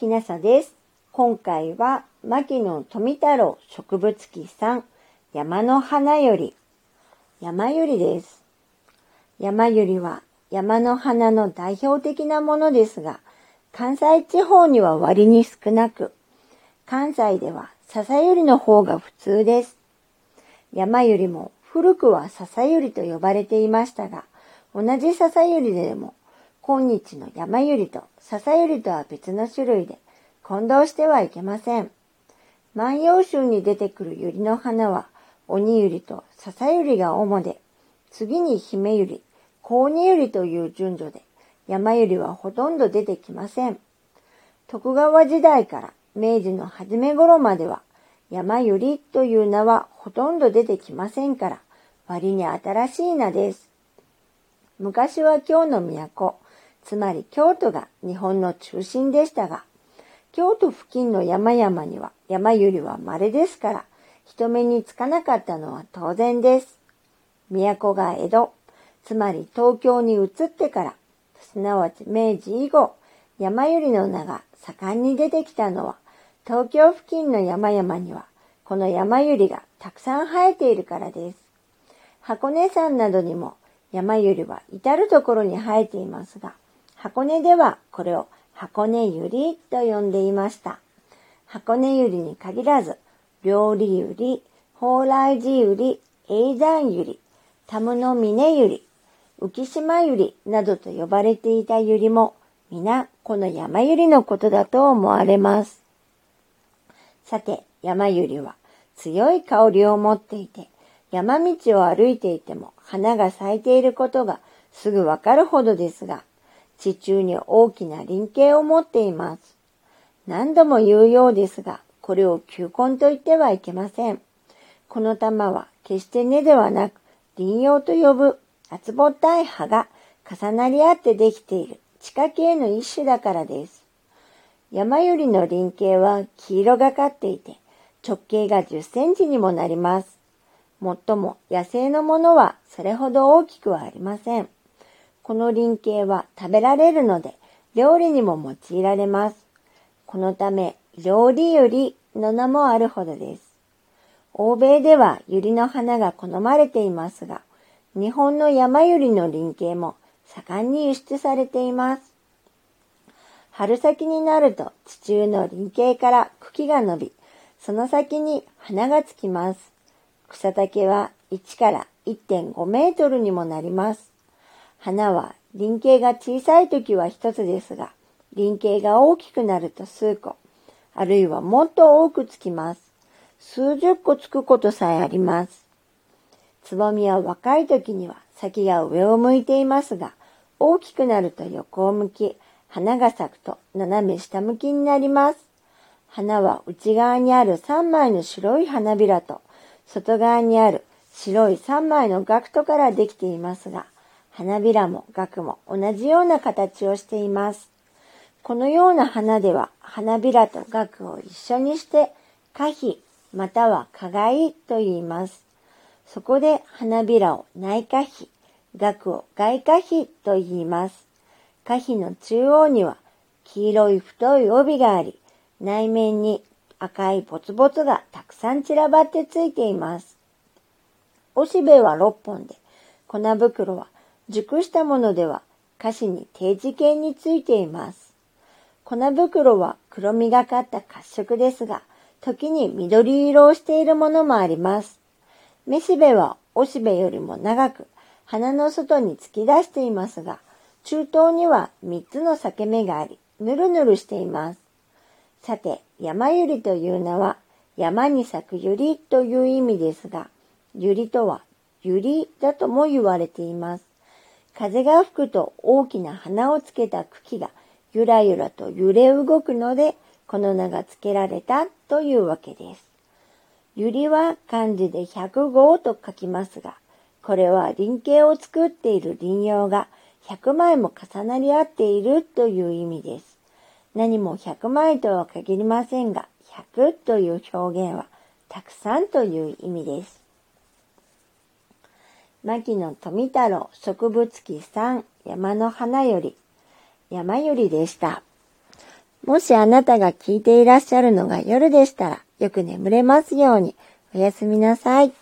きなさです。今回は牧野富太郎植物記さん、山の花より、山百合です。山百合は山の花の代表的なものですが、関西地方には割に少なく、関西では笹百合の方が普通です。山百合も古くは笹百合と呼ばれていましたが、同じ笹百合でも今日の山百合と笹百合とは別の種類で混同してはいけません。万葉集に出てくる百合の花は鬼百合と笹百合が主で、次に姫百合、高二百合という順序で山百合はほとんど出てきません。徳川時代から明治の初め頃までは山百合という名はほとんど出てきませんから、割に新しい名です。昔は京の都、つまり京都が日本の中心でしたが、京都付近の山々には山百合は稀ですから、人目につかなかったのは当然です。都が江戸、つまり東京に移ってから、すなわち明治以後、山百合の名が盛んに出てきたのは、東京付近の山々には、この山百合がたくさん生えているからです。箱根山などにも山百合は至るところに生えていますが、箱根ではこれを箱根百合と呼んでいました。箱根百合に限らず、料理百合、蓬莱寺百合、永山百合、田牟の峰百合、浮島百合などと呼ばれていた百合も、皆この山百合のことだと思われます。さて、山百合は強い香りを持っていて、山道を歩いていても花が咲いていることがすぐわかるほどですが、地中に大きな輪茎を持っています。何度も言うようですが、これを球根と言ってはいけません。この玉は決して根ではなく、輪葉と呼ぶ厚ぼったい葉が重なり合ってできている地下茎の一種だからです。山百合の輪茎は黄色がかっていて、直径が10センチにもなります。もっとも野生のものはそれほど大きくはありません。この輪茎は食べられるので料理にも用いられます。このため料理百合の名もあるほどです。欧米では百合の花が好まれていますが、日本の山百合の輪茎も盛んに輸出されています。春先になると地中の輪茎から茎が伸び、その先に花がつきます。草丈は1から 1.5 メートルにもなります。花は輪茎が小さいときは1つですが、輪茎が大きくなると数個、あるいはもっと多くつきます。数十個つくことさえあります。つぼみは若いときには先が上を向いていますが、大きくなると横を向き、花が咲くと斜め下向きになります。花は内側にある3枚の白い花びらと、外側にある白い3枚のガクトからできていますが、花びらもガクも同じような形をしています。このような花では、花びらとガクを一緒にして、花被または花蓋と言います。そこで花びらを内花被、ガクを外花被と言います。花被の中央には黄色い太い帯があり、内面に赤いボツボツがたくさん散らばってついています。おしべは6本で、粉袋は熟したものでは花子に定時形についています。粉袋は黒みがかった褐色ですが、時に緑色をしているものもあります。めしべはおしべよりも長く、花の外に突き出していますが、中東には3つの裂け目があり、ぬるぬるしています。さて、山百合という名は、山に咲く百合という意味ですが、百合とは百合だとも言われています。風が吹くと大きな花をつけた茎がゆらゆらと揺れ動くので、この名が付けられたというわけです。百合は漢字で105と書きますが、これは輪茎を作っている輪葉が100枚も重なり合っているという意味です。何も100枚とは限りませんが、100という表現はたくさんという意味です。牧野富太郎植物記3、山の花より、山百合でした。もしあなたが聞いていらっしゃるのが夜でしたら、よく眠れますように。おやすみなさい。